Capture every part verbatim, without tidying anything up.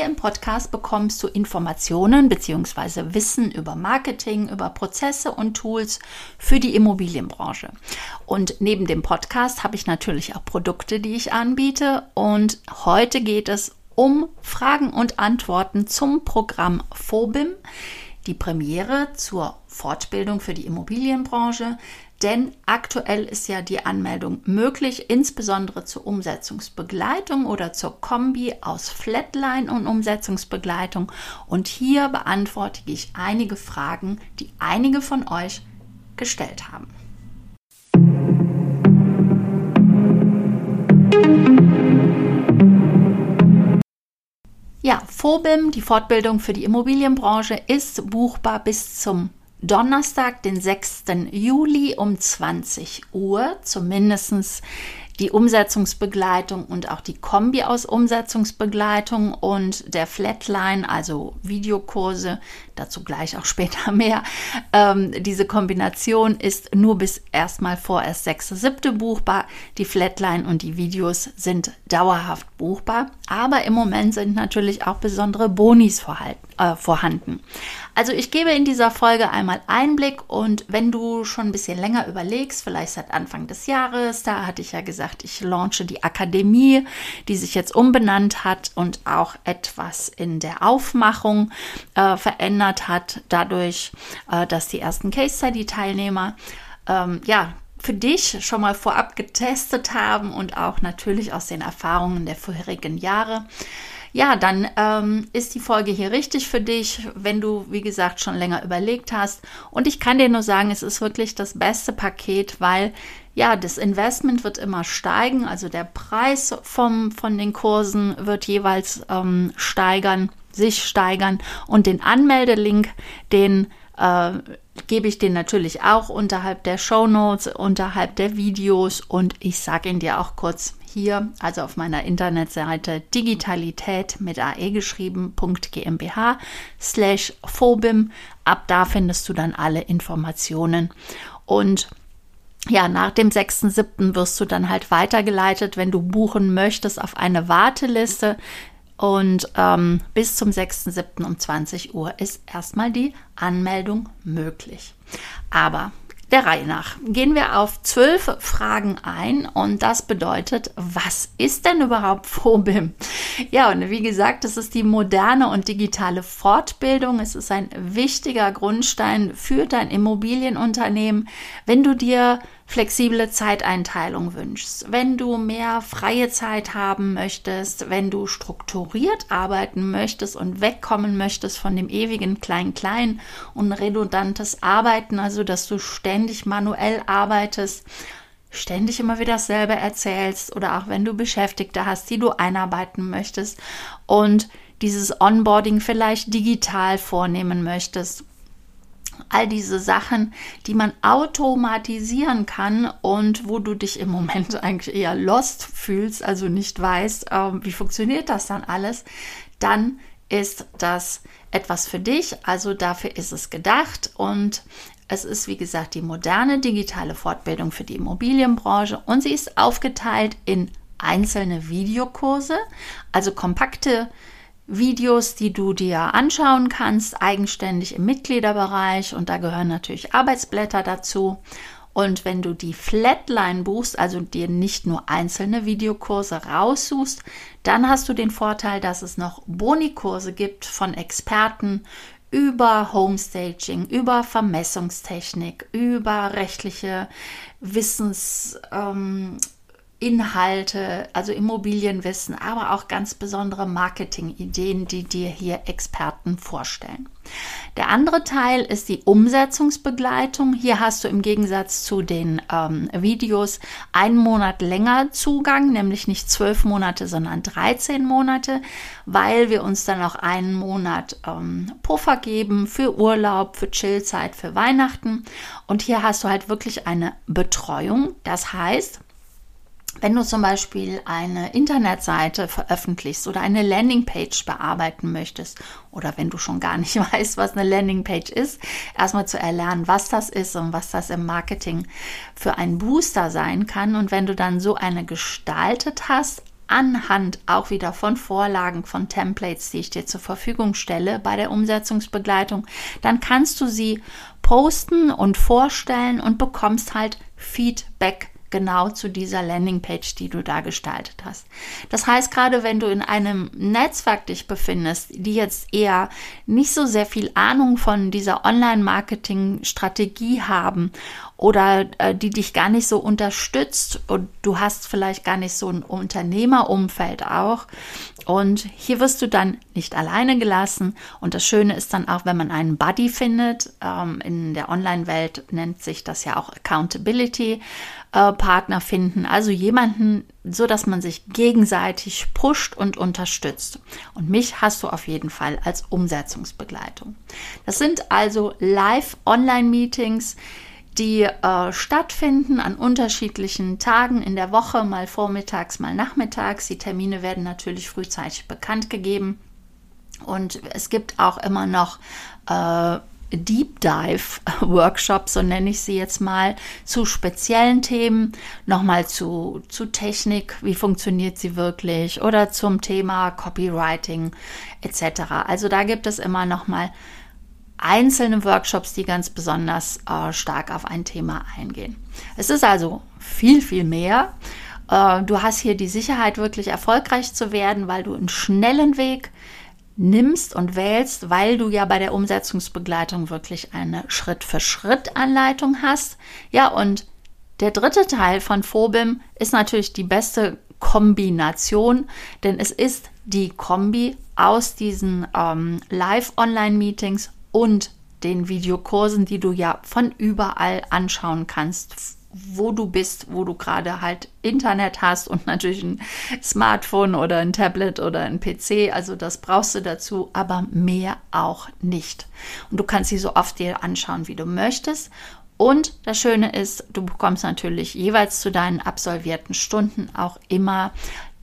Hier im Podcast bekommst du Informationen bzw. Wissen über Marketing, über Prozesse und Tools für die Immobilienbranche. Und neben dem Podcast habe ich natürlich auch Produkte, die ich anbiete. Und heute geht es um Fragen und Antworten zum Programm fobimm, die Premiere zur Fortbildung für die Immobilienbranche. Denn aktuell ist ja die Anmeldung möglich, insbesondere zur Umsetzungsbegleitung oder zur Kombi aus Flatline und Umsetzungsbegleitung. Und hier beantworte ich einige Fragen, die einige von euch gestellt haben. Ja, fobimm, die Fortbildung für die Immobilienbranche, ist buchbar bis zum Donnerstag, den sechsten Juli um zwanzig Uhr, zumindest die Umsetzungsbegleitung und auch die Kombi aus Umsetzungsbegleitung und der Flatline, also Videokurse, dazu gleich auch später mehr. Ähm, diese Kombination ist nur bis erstmal vorerst sechster siebter buchbar. Die Flatline und die Videos sind dauerhaft buchbar, aber im Moment sind natürlich auch besondere Bonis vorhalten, äh, vorhanden. Also ich gebe in dieser Folge einmal Einblick, und wenn du schon ein bisschen länger überlegst, vielleicht seit Anfang des Jahres, da hatte ich ja gesagt, ich launche die Akademie, die sich jetzt umbenannt hat und auch etwas in der Aufmachung äh, verändert hat, dadurch, äh, dass die ersten Case-Study-Teilnehmer ähm, ja, für dich schon mal vorab getestet haben und auch natürlich aus den Erfahrungen der vorherigen Jahre. Ja, dann ähm, ist die Folge hier richtig für dich, wenn du, wie gesagt, schon länger überlegt hast. Und ich kann dir nur sagen, es ist wirklich das beste Paket, weil ja, das Investment wird immer steigen. Also der Preis vom, von den Kursen wird jeweils ähm, steigern, sich steigern. Und den Anmeldelink, den äh, gebe ich dir natürlich auch unterhalb der Shownotes, unterhalb der Videos. Und ich sage ihn dir auch kurz hier, also auf meiner Internetseite Digitalität mit ae geschrieben.gmbh slash fobimm. Ab da findest du dann alle Informationen. Und ja, nach dem sechsten siebten wirst du dann halt weitergeleitet, wenn du buchen möchtest, auf eine Warteliste. Und ähm, bis zum sechsten siebten um zwanzig Uhr ist erstmal die Anmeldung möglich. Aber der Reihe nach gehen wir auf zwölf Fragen ein, und das bedeutet, was ist denn überhaupt fobimm? Ja, und wie gesagt, es ist die moderne und digitale Fortbildung. Es ist ein wichtiger Grundstein für dein Immobilienunternehmen, wenn du dir flexible Zeiteinteilung wünschst, wenn du mehr freie Zeit haben möchtest, wenn du strukturiert arbeiten möchtest und wegkommen möchtest von dem ewigen Klein-Klein und redundantes Arbeiten, also dass du ständig manuell arbeitest, ständig immer wieder dasselbe erzählst, oder auch wenn du Beschäftigte hast, die du einarbeiten möchtest und dieses Onboarding vielleicht digital vornehmen möchtest. All diese Sachen, die man automatisieren kann und wo du dich im Moment eigentlich eher lost fühlst, also nicht weißt, äh, wie funktioniert das dann alles, dann ist das etwas für dich. Also dafür ist es gedacht, und es ist, wie gesagt, die moderne digitale Fortbildung für die Immobilienbranche, und sie ist aufgeteilt in einzelne Videokurse, also kompakte Videos, die du dir anschauen kannst, eigenständig im Mitgliederbereich, und da gehören natürlich Arbeitsblätter dazu. Und wenn du die Flatline buchst, also dir nicht nur einzelne Videokurse raussuchst, dann hast du den Vorteil, dass es noch Bonikurse gibt von Experten über Homestaging, über Vermessungstechnik, über rechtliche Wissens ähm, Inhalte, also Immobilienwissen, aber auch ganz besondere Marketingideen, die dir hier Experten vorstellen. Der andere Teil ist die Umsetzungsbegleitung. Hier hast du im Gegensatz zu den ähm, Videos einen Monat länger Zugang, nämlich nicht zwölf Monate, sondern dreizehn Monate, weil wir uns dann auch einen Monat ähm, Puffer geben für Urlaub, für Chillzeit, für Weihnachten. Und hier hast du halt wirklich eine Betreuung. Das heißt, wenn du zum Beispiel eine Internetseite veröffentlichst oder eine Landingpage bearbeiten möchtest, oder wenn du schon gar nicht weißt, was eine Landingpage ist, erstmal zu erlernen, was das ist und was das im Marketing für ein Booster sein kann. Und wenn du dann so eine gestaltet hast, anhand auch wieder von Vorlagen, von Templates, die ich dir zur Verfügung stelle bei der Umsetzungsbegleitung, dann kannst du sie posten und vorstellen und bekommst halt Feedback genau zu dieser Landingpage, die du da gestaltet hast. Das heißt, gerade wenn du in einem Netzwerk dich befindest, die jetzt eher nicht so sehr viel Ahnung von dieser Online-Marketing-Strategie haben oder äh, die dich gar nicht so unterstützt und du hast vielleicht gar nicht so ein Unternehmerumfeld auch, und hier wirst du dann nicht alleine gelassen. Und das Schöne ist dann auch, wenn man einen Buddy findet, ähm, in der Online-Welt nennt sich das ja auch Accountability, äh, Partner finden, also jemanden, so dass man sich gegenseitig pusht und unterstützt. Und mich hast du auf jeden Fall als Umsetzungsbegleitung. Das sind also Live-Online-Meetings, die äh, stattfinden an unterschiedlichen Tagen in der Woche, mal vormittags, mal nachmittags. Die Termine werden natürlich frühzeitig bekannt gegeben. Und es gibt auch immer noch äh, Deep Dive Workshops, so nenne ich sie jetzt mal, zu speziellen Themen, nochmal zu, zu Technik, wie funktioniert sie wirklich, oder zum Thema Copywriting et cetera. Also da gibt es immer nochmal einzelne Workshops, die ganz besonders äh, stark auf ein Thema eingehen. Es ist also viel, viel mehr. Äh, du hast hier die Sicherheit, wirklich erfolgreich zu werden, weil du einen schnellen Weg nimmst und wählst, weil du ja bei der Umsetzungsbegleitung wirklich eine Schritt-für-Schritt-Anleitung hast. Ja, und der dritte Teil von fobimm ist natürlich die beste Kombination, denn es ist die Kombi aus diesen ähm, Live-Online-Meetings und den Videokursen, die du ja von überall anschauen kannst, wo du bist, wo du gerade halt Internet hast und natürlich ein Smartphone oder ein Tablet oder ein P C. Also das brauchst du dazu, aber mehr auch nicht. Und du kannst sie so oft dir anschauen, wie du möchtest. Und das Schöne ist, du bekommst natürlich jeweils zu deinen absolvierten Stunden auch immer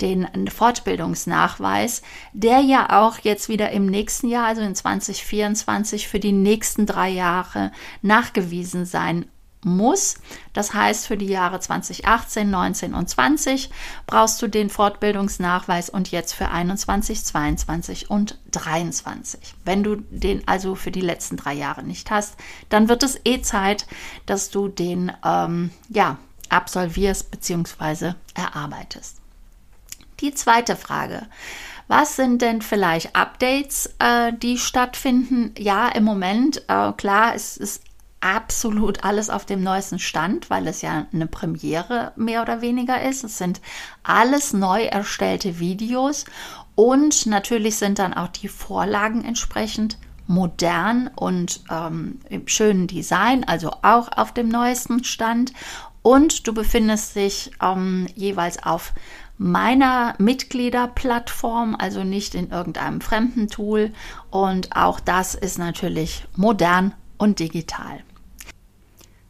den Fortbildungsnachweis, der ja auch jetzt wieder im nächsten Jahr, also in zwanzig vierundzwanzig, für die nächsten drei Jahre nachgewiesen sein muss. Das heißt, für die Jahre zwanzig achtzehn, neunzehn und zwanzig brauchst du den Fortbildungsnachweis und jetzt für einundzwanzig, zweiundzwanzig und dreiundzwanzig. Wenn du den also für die letzten drei Jahre nicht hast, dann wird es eh Zeit, dass du den ähm, ja, absolvierst bzw. erarbeitest. Die zweite Frage: Was sind denn vielleicht Updates, äh, die stattfinden? Ja, im Moment, äh, klar, es ist absolut alles auf dem neuesten Stand, weil es ja eine Premiere mehr oder weniger ist. Es sind alles neu erstellte Videos und natürlich sind dann auch die Vorlagen entsprechend modern und ähm, im schönen Design, also auch auf dem neuesten Stand. Und du befindest dich ähm, jeweils auf meiner Mitgliederplattform, also nicht in irgendeinem fremden Tool. Und auch das ist natürlich modern und digital.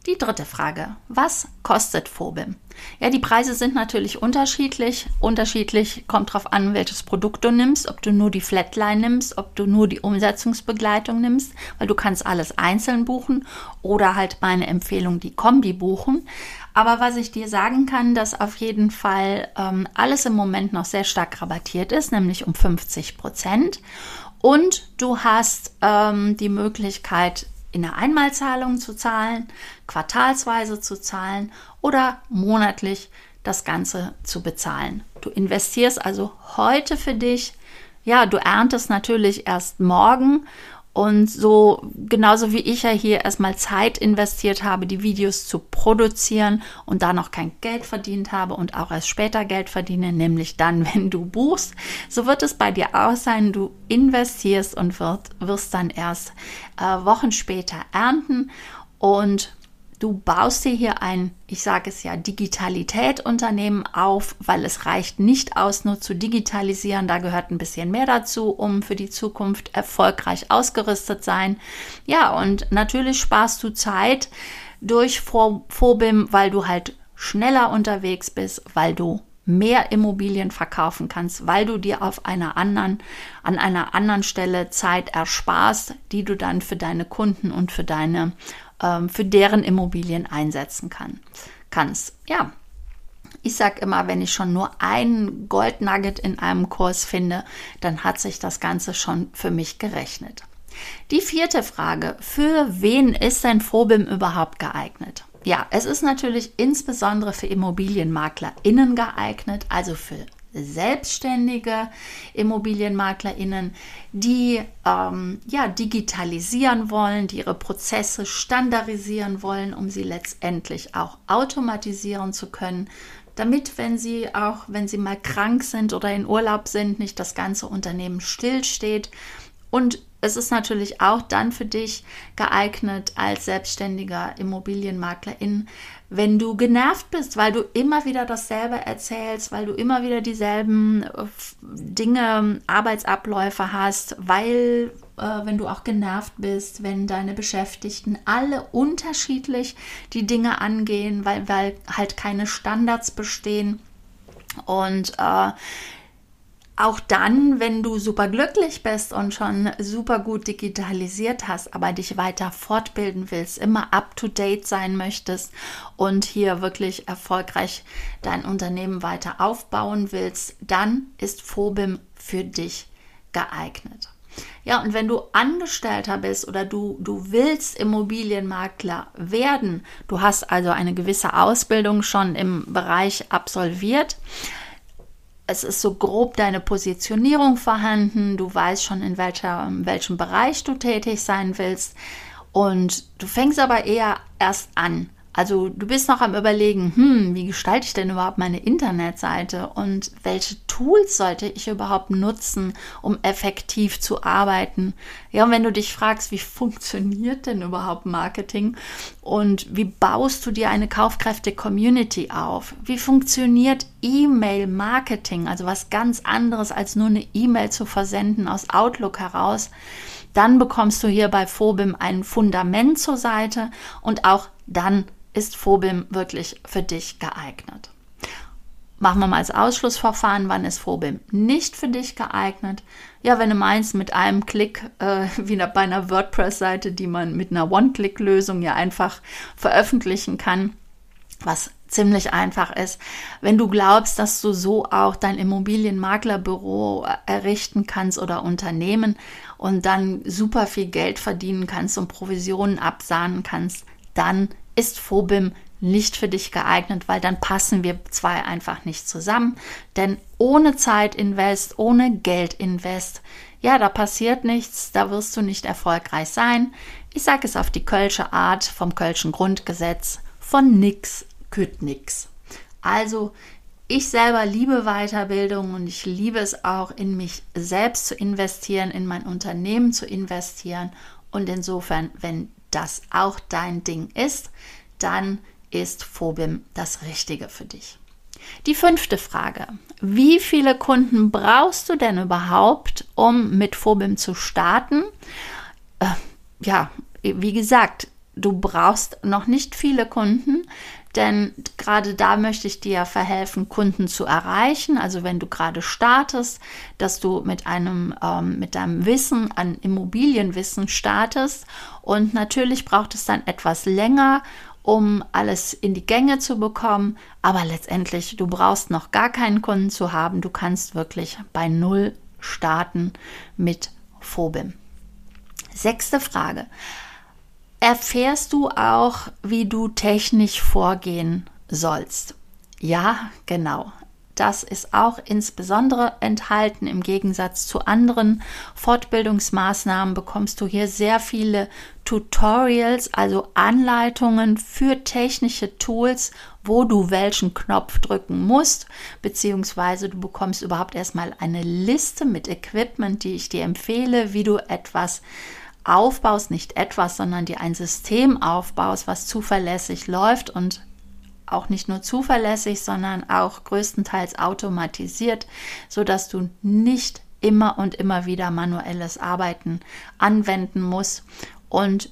Die dritte Frage: Was kostet fobimm? Ja, die Preise sind natürlich unterschiedlich. Unterschiedlich, kommt drauf an, welches Produkt du nimmst, ob du nur die Flatline nimmst, ob du nur die Umsetzungsbegleitung nimmst, weil du kannst alles einzeln buchen oder halt meine Empfehlung, die Kombi buchen. Aber was ich dir sagen kann, dass auf jeden Fall ähm, alles im Moment noch sehr stark rabattiert ist, nämlich um fünfzig Prozent. Und du hast ähm, die Möglichkeit, in einer Einmalzahlung zu zahlen, quartalsweise zu zahlen oder monatlich das Ganze zu bezahlen. Du investierst also heute für dich. Ja, du erntest natürlich erst morgen. Und so, genauso wie ich ja hier erstmal Zeit investiert habe, die Videos zu produzieren und da noch kein Geld verdient habe und auch erst später Geld verdiene, nämlich dann, wenn du buchst, so wird es bei dir auch sein. Du investierst und wirst, wirst dann erst äh, Wochen später ernten, und du baust dir hier ein, ich sage es ja, Digitalität-Unternehmen auf, weil es reicht nicht aus, nur zu digitalisieren. Da gehört ein bisschen mehr dazu, um für die Zukunft erfolgreich ausgerüstet sein. Ja, und natürlich sparst du Zeit durch fobimm, weil du halt schneller unterwegs bist, weil du mehr Immobilien verkaufen kannst, weil du dir auf einer anderen, an einer anderen Stelle Zeit ersparst, die du dann für deine Kunden und für deine für deren Immobilien einsetzen kann, kannst. Ja, Ich sage immer, wenn ich schon nur einen Goldnugget in einem Kurs finde, dann hat sich das Ganze schon für mich gerechnet. Die vierte Frage: Für wen ist denn fobimm überhaupt geeignet? Ja, es ist natürlich insbesondere für ImmobilienmaklerInnen geeignet, also für selbstständige ImmobilienmaklerInnen, die ähm, ja, digitalisieren wollen, die ihre Prozesse standardisieren wollen, um sie letztendlich auch automatisieren zu können, damit, wenn sie auch, wenn sie mal krank sind oder in Urlaub sind, nicht das ganze Unternehmen stillsteht. Und es ist natürlich auch dann für dich geeignet als selbstständiger Immobilienmaklerin, wenn du genervt bist, weil du immer wieder dasselbe erzählst, weil du immer wieder dieselben Dinge, Arbeitsabläufe hast, weil äh, wenn du auch genervt bist, wenn deine Beschäftigten alle unterschiedlich die Dinge angehen, weil, weil halt keine Standards bestehen und äh, auch dann, wenn du super glücklich bist und schon super gut digitalisiert hast, aber dich weiter fortbilden willst, immer up-to-date sein möchtest und hier wirklich erfolgreich dein Unternehmen weiter aufbauen willst, dann ist fobimm für dich geeignet. Ja, und wenn du Angestellter bist oder du, du willst Immobilienmakler werden, du hast also eine gewisse Ausbildung schon im Bereich absolviert, es ist so grob deine Positionierung vorhanden, du weißt schon, in, welcher, in welchem Bereich du tätig sein willst und du fängst aber eher erst an. Also du bist noch am Überlegen, hm, wie gestalte ich denn überhaupt meine Internetseite und welche Tools sollte ich überhaupt nutzen, um effektiv zu arbeiten? Ja, und wenn du dich fragst, wie funktioniert denn überhaupt Marketing und wie baust du dir eine kaufkräftige Community auf? Wie funktioniert E-Mail-Marketing, also was ganz anderes als nur eine E-Mail zu versenden aus Outlook heraus? Dann bekommst du hier bei fobimm ein Fundament zur Seite und auch dann ist fobimm wirklich für dich geeignet. Machen wir mal das Ausschlussverfahren, wann ist fobimm nicht für dich geeignet? Ja, wenn du meinst, mit einem Klick, äh, wie bei einer WordPress-Seite, die man mit einer One-Click-Lösung ja einfach veröffentlichen kann, was ziemlich einfach ist. Wenn du glaubst, dass du so auch dein Immobilienmaklerbüro errichten kannst oder Unternehmen und dann super viel Geld verdienen kannst und Provisionen absahnen kannst, dann ist fobimm nicht für dich geeignet, weil dann passen wir zwei einfach nicht zusammen. Denn ohne Zeitinvest, ohne Geldinvest, ja, da passiert nichts, da wirst du nicht erfolgreich sein. Ich sage es auf die kölsche Art, vom kölschen Grundgesetz, von nix küt nix. Also ich selber liebe Weiterbildung und ich liebe es auch, in mich selbst zu investieren, in mein Unternehmen zu investieren. Und insofern, wenn das auch dein Ding ist, dann ist fobimm das Richtige für dich. Die fünfte Frage: Wie viele Kunden brauchst du denn überhaupt, um mit fobimm zu starten? Äh, ja, wie gesagt, du brauchst noch nicht viele Kunden, denn gerade da möchte ich dir verhelfen, Kunden zu erreichen. Also wenn du gerade startest, dass du mit einem ähm, mit deinem Wissen an Immobilienwissen startest. Und natürlich braucht es dann etwas länger, um alles in die Gänge zu bekommen. Aber letztendlich, du brauchst noch gar keinen Kunden zu haben. Du kannst wirklich bei Null starten mit fobimm. Sechste Frage: Erfährst du auch, wie du technisch vorgehen sollst? Ja, genau. Das ist auch insbesondere enthalten. Im Gegensatz zu anderen Fortbildungsmaßnahmen bekommst du hier sehr viele Tutorials, also Anleitungen für technische Tools, wo du welchen Knopf drücken musst, beziehungsweise du bekommst überhaupt erstmal eine Liste mit Equipment, die ich dir empfehle, wie du etwas aufbaust, nicht etwas, sondern dir ein System aufbaust, was zuverlässig läuft und auch nicht nur zuverlässig, sondern auch größtenteils automatisiert, sodass du nicht immer und immer wieder manuelles Arbeiten anwenden musst. Und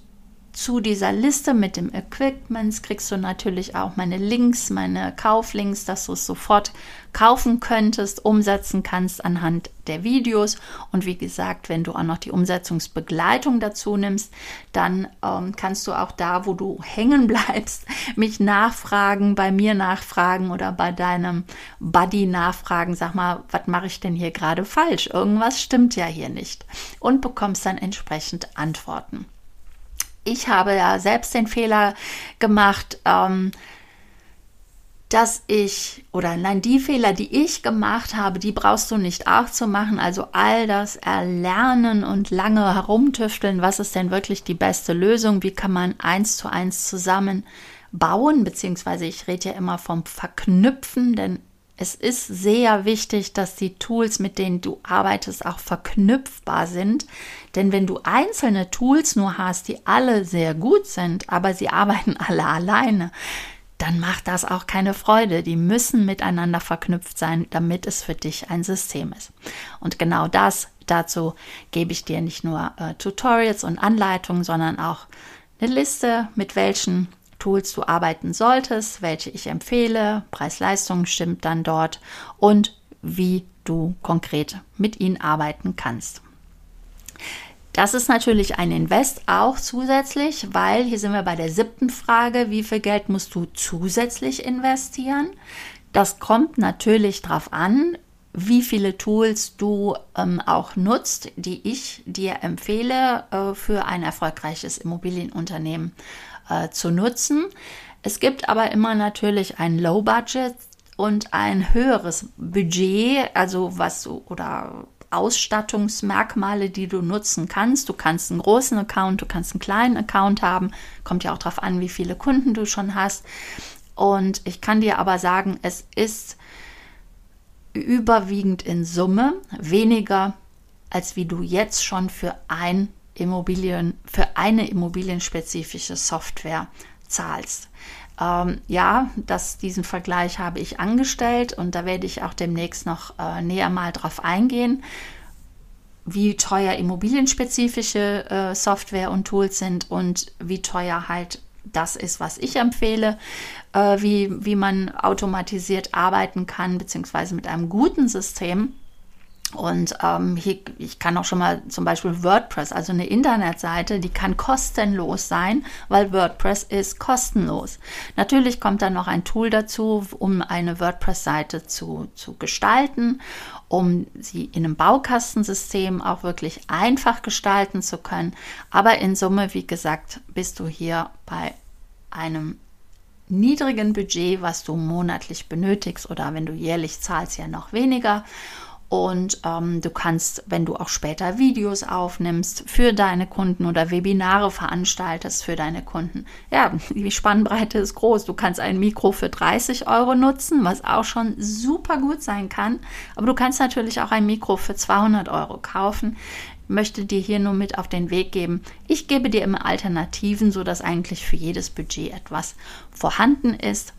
Zu dieser Liste mit dem Equipment kriegst du natürlich auch meine Links, meine Kauflinks, dass du es sofort kaufen könntest, umsetzen kannst anhand der Videos. Und wie gesagt, wenn du auch noch die Umsetzungsbegleitung dazu nimmst, dann ähm, kannst du auch da, wo du hängen bleibst, mich nachfragen, bei mir nachfragen oder bei deinem Buddy nachfragen. Sag mal, was mache ich denn hier gerade falsch? Irgendwas stimmt ja hier nicht. Und bekommst dann entsprechend Antworten. Ich habe ja selbst den Fehler gemacht, ähm, dass ich, oder nein, die Fehler, die ich gemacht habe, die brauchst du nicht auch zu machen. Also all das erlernen und lange herumtüfteln, was ist denn wirklich die beste Lösung? Wie kann man eins zu eins zusammenbauen? Beziehungsweise ich rede ja immer vom Verknüpfen, denn es ist sehr wichtig, dass die Tools, mit denen du arbeitest, auch verknüpfbar sind. Denn wenn du einzelne Tools nur hast, die alle sehr gut sind, aber sie arbeiten alle alleine, dann macht das auch keine Freude. Die müssen miteinander verknüpft sein, damit es für dich ein System ist. Und genau das, dazu gebe ich dir nicht nur äh, Tutorials und Anleitungen, sondern auch eine Liste, mit welchen Tools du arbeiten solltest, welche ich empfehle, Preis-Leistung stimmt dann dort und wie du konkret mit ihnen arbeiten kannst. Das ist natürlich ein Invest auch zusätzlich, weil hier sind wir bei der siebten Frage, wie viel Geld musst du zusätzlich investieren? Das kommt natürlich drauf an, wie viele Tools du ähm, auch nutzt, die ich dir empfehle, äh, für ein erfolgreiches Immobilienunternehmen äh, zu nutzen. Es gibt aber immer natürlich ein Low-Budget und ein höheres Budget, also was du, oder Ausstattungsmerkmale, die du nutzen kannst. Du kannst einen großen Account, du kannst einen kleinen Account haben. Kommt ja auch darauf an, wie viele Kunden du schon hast. Und ich kann dir aber sagen, es ist überwiegend in Summe weniger, als wie du jetzt schon für ein Immobilien, für eine immobilienspezifische Software zahlst. Ähm, ja, das, diesen Vergleich habe ich angestellt und da werde ich auch demnächst noch äh, näher mal drauf eingehen, wie teuer immobilienspezifische äh, Software und Tools sind und wie teuer halt das ist, was ich empfehle, äh, wie, wie man automatisiert arbeiten kann, beziehungsweise mit einem guten System. Und ähm, hier, ich kann auch schon mal zum Beispiel WordPress, also eine Internetseite, die kann kostenlos sein, weil WordPress ist kostenlos. Natürlich kommt dann noch ein Tool dazu, um eine WordPress-Seite zu, zu gestalten, um sie in einem Baukastensystem auch wirklich einfach gestalten zu können. Aber in Summe, wie gesagt, bist du hier bei einem niedrigen Budget, was du monatlich benötigst oder wenn du jährlich zahlst, ja noch weniger. Und ähm, du kannst, wenn du auch später Videos aufnimmst für deine Kunden oder Webinare veranstaltest für deine Kunden, ja, die Spannbreite ist groß. Du kannst ein Mikro für dreißig Euro nutzen, was auch schon super gut sein kann. Aber du kannst natürlich auch ein Mikro für zweihundert Euro kaufen. Ich möchte dir hier nur mit auf den Weg geben. Ich gebe dir immer Alternativen, sodass eigentlich für jedes Budget etwas vorhanden ist.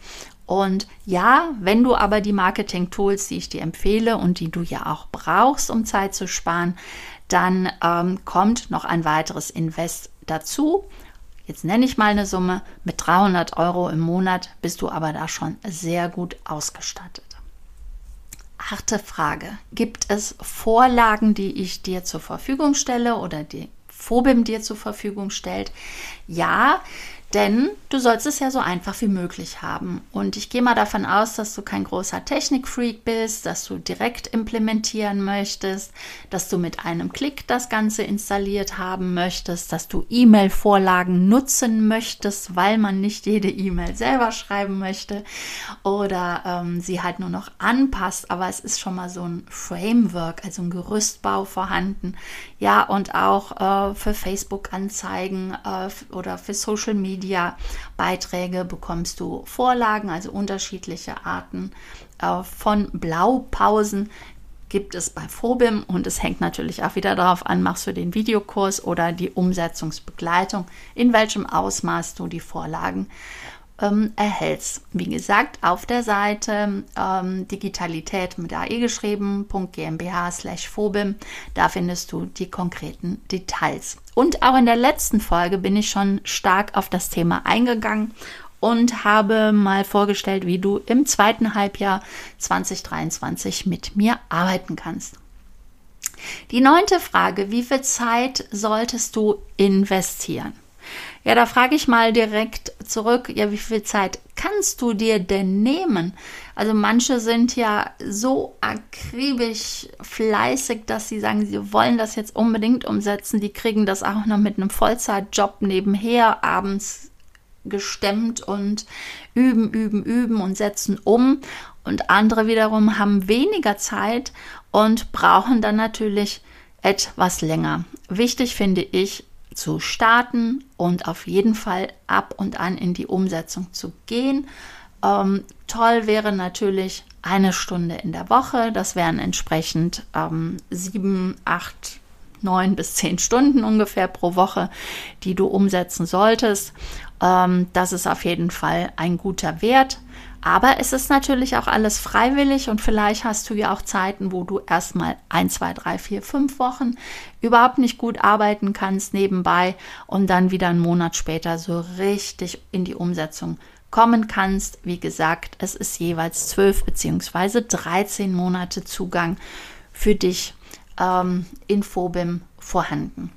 Und ja, wenn du aber die Marketing-Tools, die ich dir empfehle und die du ja auch brauchst, um Zeit zu sparen, dann ähm, kommt noch ein weiteres Invest dazu. Jetzt nenne ich mal eine Summe. Mit dreihundert Euro im Monat bist du aber da schon sehr gut ausgestattet. Achte Frage. Gibt es Vorlagen, die ich dir zur Verfügung stelle oder die fobimm dir zur Verfügung stellt? Ja, denn du sollst es ja so einfach wie möglich haben. Und ich gehe mal davon aus, dass du kein großer Technikfreak bist, dass du direkt implementieren möchtest, dass du mit einem Klick das Ganze installiert haben möchtest, dass du E-Mail-Vorlagen nutzen möchtest, weil man nicht jede E-Mail selber schreiben möchte oder ähm, sie halt nur noch anpasst. Aber es ist schon mal so ein Framework, also ein Gerüstbau vorhanden. Ja, und auch äh, für Facebook-Anzeigen äh, oder für Social Media. Beiträge bekommst du Vorlagen, also unterschiedliche Arten von Blaupausen gibt es bei fobimm und es hängt natürlich auch wieder darauf an, machst du den Videokurs oder die Umsetzungsbegleitung, in welchem Ausmaß du die Vorlagen ähm, erhältst. Wie gesagt, auf der Seite ähm, Digitalität mit ae geschrieben.gmbh slash fobimm, da findest du die konkreten Details. Und auch in der letzten Folge bin ich schon stark auf das Thema eingegangen und habe mal vorgestellt, wie du im zweiten Halbjahr zwanzig dreiundzwanzig mit mir arbeiten kannst. Die neunte Frage: Wie viel Zeit solltest du investieren? Ja, da frage ich mal direkt zurück, ja, wie viel Zeit kannst du dir denn nehmen? Also manche sind ja so akribisch fleißig, dass sie sagen, sie wollen das jetzt unbedingt umsetzen. Die kriegen das auch noch mit einem Vollzeitjob nebenher abends gestemmt und üben, üben, üben und setzen um. Und andere wiederum haben weniger Zeit und brauchen dann natürlich etwas länger. Wichtig finde ich, zu starten und auf jeden Fall ab und an in die Umsetzung zu gehen. Ähm, toll wäre natürlich eine Stunde in der Woche. Das wären entsprechend ähm, sieben, acht, neun bis zehn Stunden ungefähr pro Woche, die du umsetzen solltest. Ähm, das ist auf jeden Fall ein guter Wert. Aber es ist natürlich auch alles freiwillig und vielleicht hast du ja auch Zeiten, wo du erstmal ein, zwei, drei, vier, fünf Wochen überhaupt nicht gut arbeiten kannst nebenbei und dann wieder einen Monat später so richtig in die Umsetzung kommen kannst. Wie gesagt, es ist jeweils zwölf bzw. dreizehn Monate Zugang für dich ähm, in fobimm vorhanden.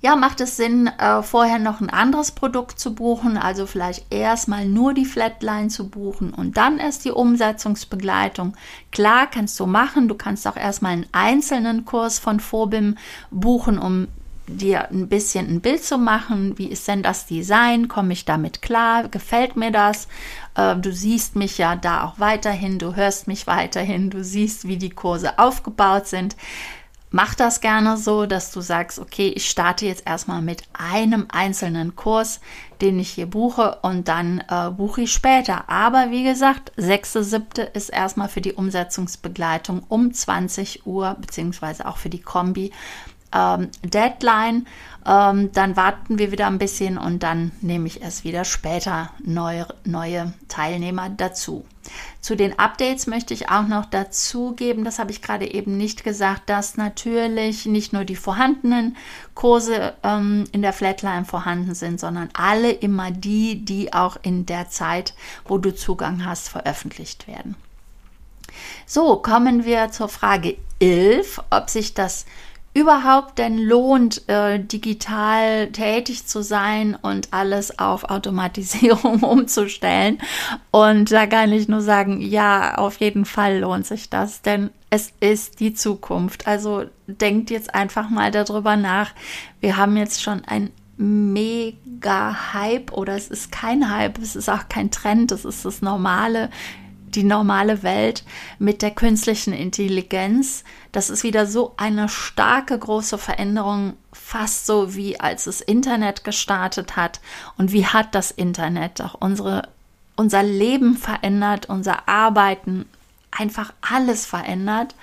Ja, macht es Sinn, äh, vorher noch ein anderes Produkt zu buchen, also vielleicht erstmal nur die Flatline zu buchen und dann erst die Umsetzungsbegleitung? Klar, kannst du machen. Du kannst auch erstmal einen einzelnen Kurs von fobimm buchen, um dir ein bisschen ein Bild zu machen. Wie ist denn das Design? Komme ich damit klar? Gefällt mir das? Äh, du siehst mich ja da auch weiterhin, du hörst mich weiterhin, du siehst, wie die Kurse aufgebaut sind. Mach das gerne so, dass du sagst, okay, ich starte jetzt erstmal mit einem einzelnen Kurs, den ich hier buche und dann äh, buche ich später. Aber wie gesagt, sechster siebter ist erstmal für die Umsetzungsbegleitung um zwanzig Uhr, beziehungsweise auch für die Kombi ähm, Deadline. Ähm, dann warten wir wieder ein bisschen und dann nehme ich erst wieder später neue, neue Teilnehmer dazu. Zu den Updates möchte ich auch noch dazugeben, das habe ich gerade eben nicht gesagt, dass natürlich nicht nur die vorhandenen Kurse ähm, in der Flatline vorhanden sind, sondern alle immer die, die auch in der Zeit, wo du Zugang hast, veröffentlicht werden. So, kommen wir zur Frage elf, ob sich das überhaupt denn lohnt, äh, digital tätig zu sein und alles auf Automatisierung umzustellen. Und da kann ich nur sagen, ja, auf jeden Fall lohnt sich das, denn es ist die Zukunft. Also denkt jetzt einfach mal darüber nach. Wir haben jetzt schon ein mega Hype, oder es ist kein Hype, es ist auch kein Trend, es ist das normale die normale Welt mit der künstlichen Intelligenz. Das ist wieder so eine starke, große Veränderung, fast so wie als das Internet gestartet hat. Und wie hat das Internet auch unsere, unser Leben verändert, unser Arbeiten, einfach alles verändert.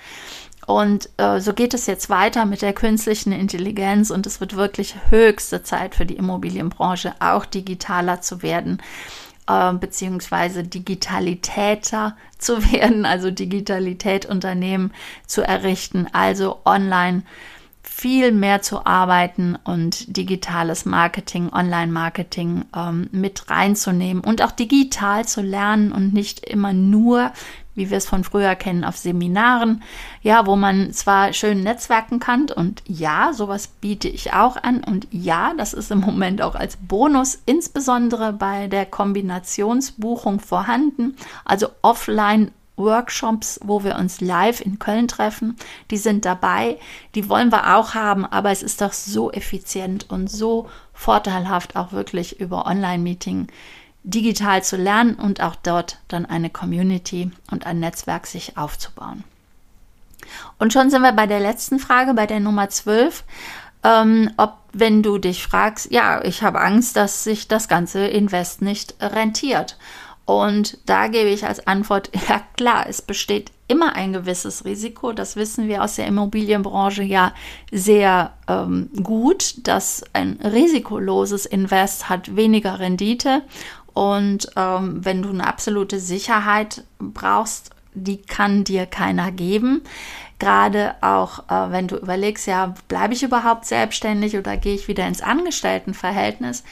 Und äh, so geht es jetzt weiter mit der künstlichen Intelligenz und es wird wirklich höchste Zeit für die Immobilienbranche, auch digitaler zu werden. Beziehungsweise Digitalitäter zu werden, also Digitalität-Unternehmen zu errichten, also online viel mehr zu arbeiten und digitales Marketing, Online-Marketing ähm, mit reinzunehmen und auch digital zu lernen und nicht immer nur, wie wir es von früher kennen, auf Seminaren, ja, wo man zwar schön netzwerken kann und ja, sowas biete ich auch an und ja, das ist im Moment auch als Bonus, insbesondere bei der Kombinationsbuchung vorhanden, also Offline-Workshops, wo wir uns live in Köln treffen, die sind dabei, die wollen wir auch haben, aber es ist doch so effizient und so vorteilhaft, auch wirklich über Online-Meeting digital zu lernen und auch dort dann eine Community und ein Netzwerk sich aufzubauen. Und schon sind wir bei der letzten Frage, bei der Nummer zwölf. Ähm, ob, wenn du dich fragst, ja, ich habe Angst, dass sich das ganze Invest nicht rentiert. Und da gebe ich als Antwort, ja klar, es besteht immer ein gewisses Risiko. Das wissen wir aus der Immobilienbranche ja sehr ähm, gut, dass ein risikoloses Invest hat weniger Rendite Und ähm, wenn du eine absolute Sicherheit brauchst, die kann dir keiner geben. Gerade auch, äh, wenn du überlegst, ja, bleibe ich überhaupt selbstständig oder gehe ich wieder ins Angestelltenverhältnis?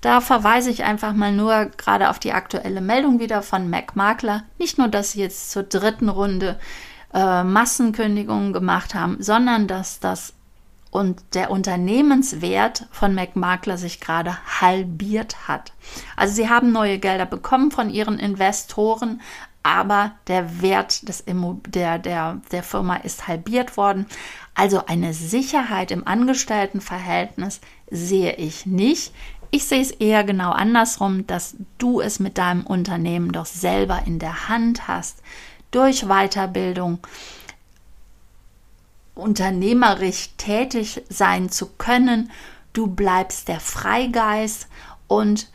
Da verweise ich einfach mal nur gerade auf die aktuelle Meldung wieder von McMakler. Nicht nur, dass sie jetzt zur dritten Runde äh, Massenkündigungen gemacht haben, sondern dass das und der Unternehmenswert von McMakler sich gerade halbiert hat. Also sie haben neue Gelder bekommen von ihren Investoren, aber der Wert des Immo- der, der, der Firma ist halbiert worden. Also eine Sicherheit im Angestelltenverhältnis sehe ich nicht. Ich sehe es eher genau andersrum, dass du es mit deinem Unternehmen doch selber in der Hand hast, durch Weiterbildung unternehmerisch tätig sein zu können. Du bleibst der Freigeist und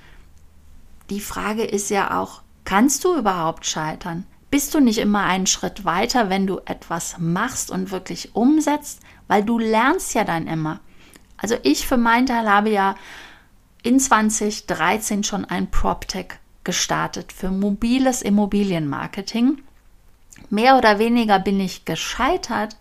die Frage ist ja auch, kannst du überhaupt scheitern? Bist du nicht immer einen Schritt weiter, wenn du etwas machst und wirklich umsetzt? Weil du lernst ja dann immer. Also ich für meinen Teil habe ja in zwanzig dreizehn schon ein PropTech gestartet für mobiles Immobilienmarketing. Mehr oder weniger bin ich gescheitert,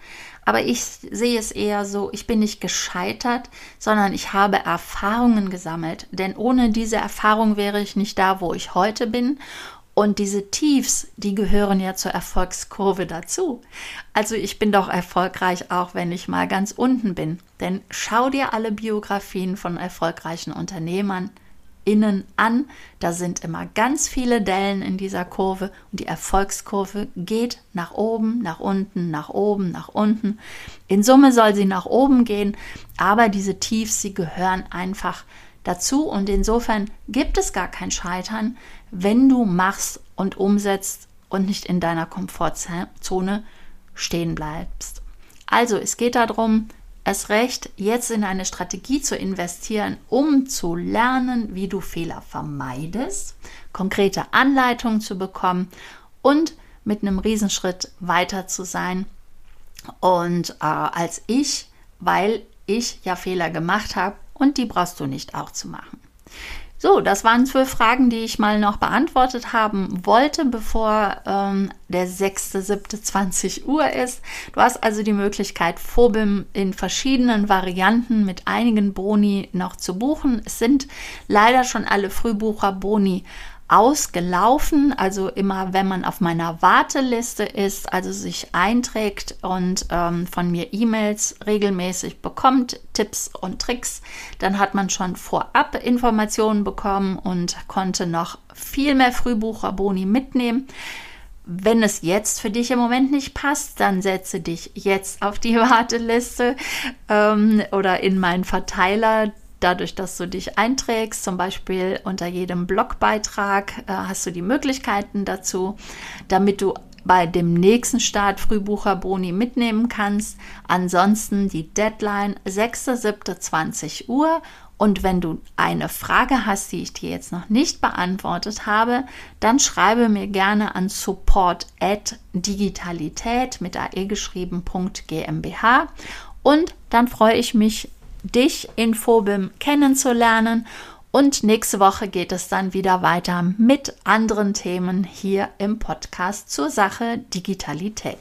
aber ich sehe es eher so, ich bin nicht gescheitert, sondern ich habe Erfahrungen gesammelt. Denn ohne diese Erfahrung wäre ich nicht da, wo ich heute bin. Und diese Tiefs, die gehören ja zur Erfolgskurve dazu. Also ich bin doch erfolgreich, auch wenn ich mal ganz unten bin. Denn schau dir alle Biografien von erfolgreichen Unternehmern innen an. Da sind immer ganz viele Dellen in dieser Kurve. Und die Erfolgskurve geht nach oben, nach unten, nach oben, nach unten. In Summe soll sie nach oben gehen. Aber diese Tiefs, sie gehören einfach dazu und insofern gibt es gar kein Scheitern, wenn du machst und umsetzt und nicht in deiner Komfortzone stehen bleibst. Also es geht darum, erst recht jetzt in eine Strategie zu investieren, um zu lernen, wie du Fehler vermeidest, konkrete Anleitungen zu bekommen und mit einem Riesenschritt weiter zu sein. Und äh, als ich, weil ich ja Fehler gemacht habe, und die brauchst du nicht auch zu machen. So, das waren zwölf Fragen, die ich mal noch beantwortet haben wollte, bevor ähm, der sechster siebter zwanzig Uhr ist. Du hast also die Möglichkeit, fobimm in verschiedenen Varianten mit einigen Boni noch zu buchen. Es sind leider schon alle Frühbucher-Boni ausgelaufen, also immer wenn man auf meiner Warteliste ist, also sich einträgt und ähm, von mir E-Mails regelmäßig bekommt, Tipps und Tricks, dann hat man schon vorab Informationen bekommen und konnte noch viel mehr Frühbucherboni mitnehmen. Wenn es jetzt für dich im Moment nicht passt, dann setze dich jetzt auf die Warteliste ähm, oder in meinen Verteiler. Dadurch, dass du dich einträgst, zum Beispiel unter jedem Blogbeitrag, äh, hast du die Möglichkeiten dazu, damit du bei dem nächsten Start Frühbucherboni mitnehmen kannst. Ansonsten die Deadline sechster siebter zwanzig Uhr. Und wenn du eine Frage hast, die ich dir jetzt noch nicht beantwortet habe, dann schreibe mir gerne an support at digitalität mit ae geschrieben.gmbh und dann freue ich mich, dich in fobimm kennenzulernen und nächste Woche geht es dann wieder weiter mit anderen Themen hier im Podcast zur Sache Digitalität.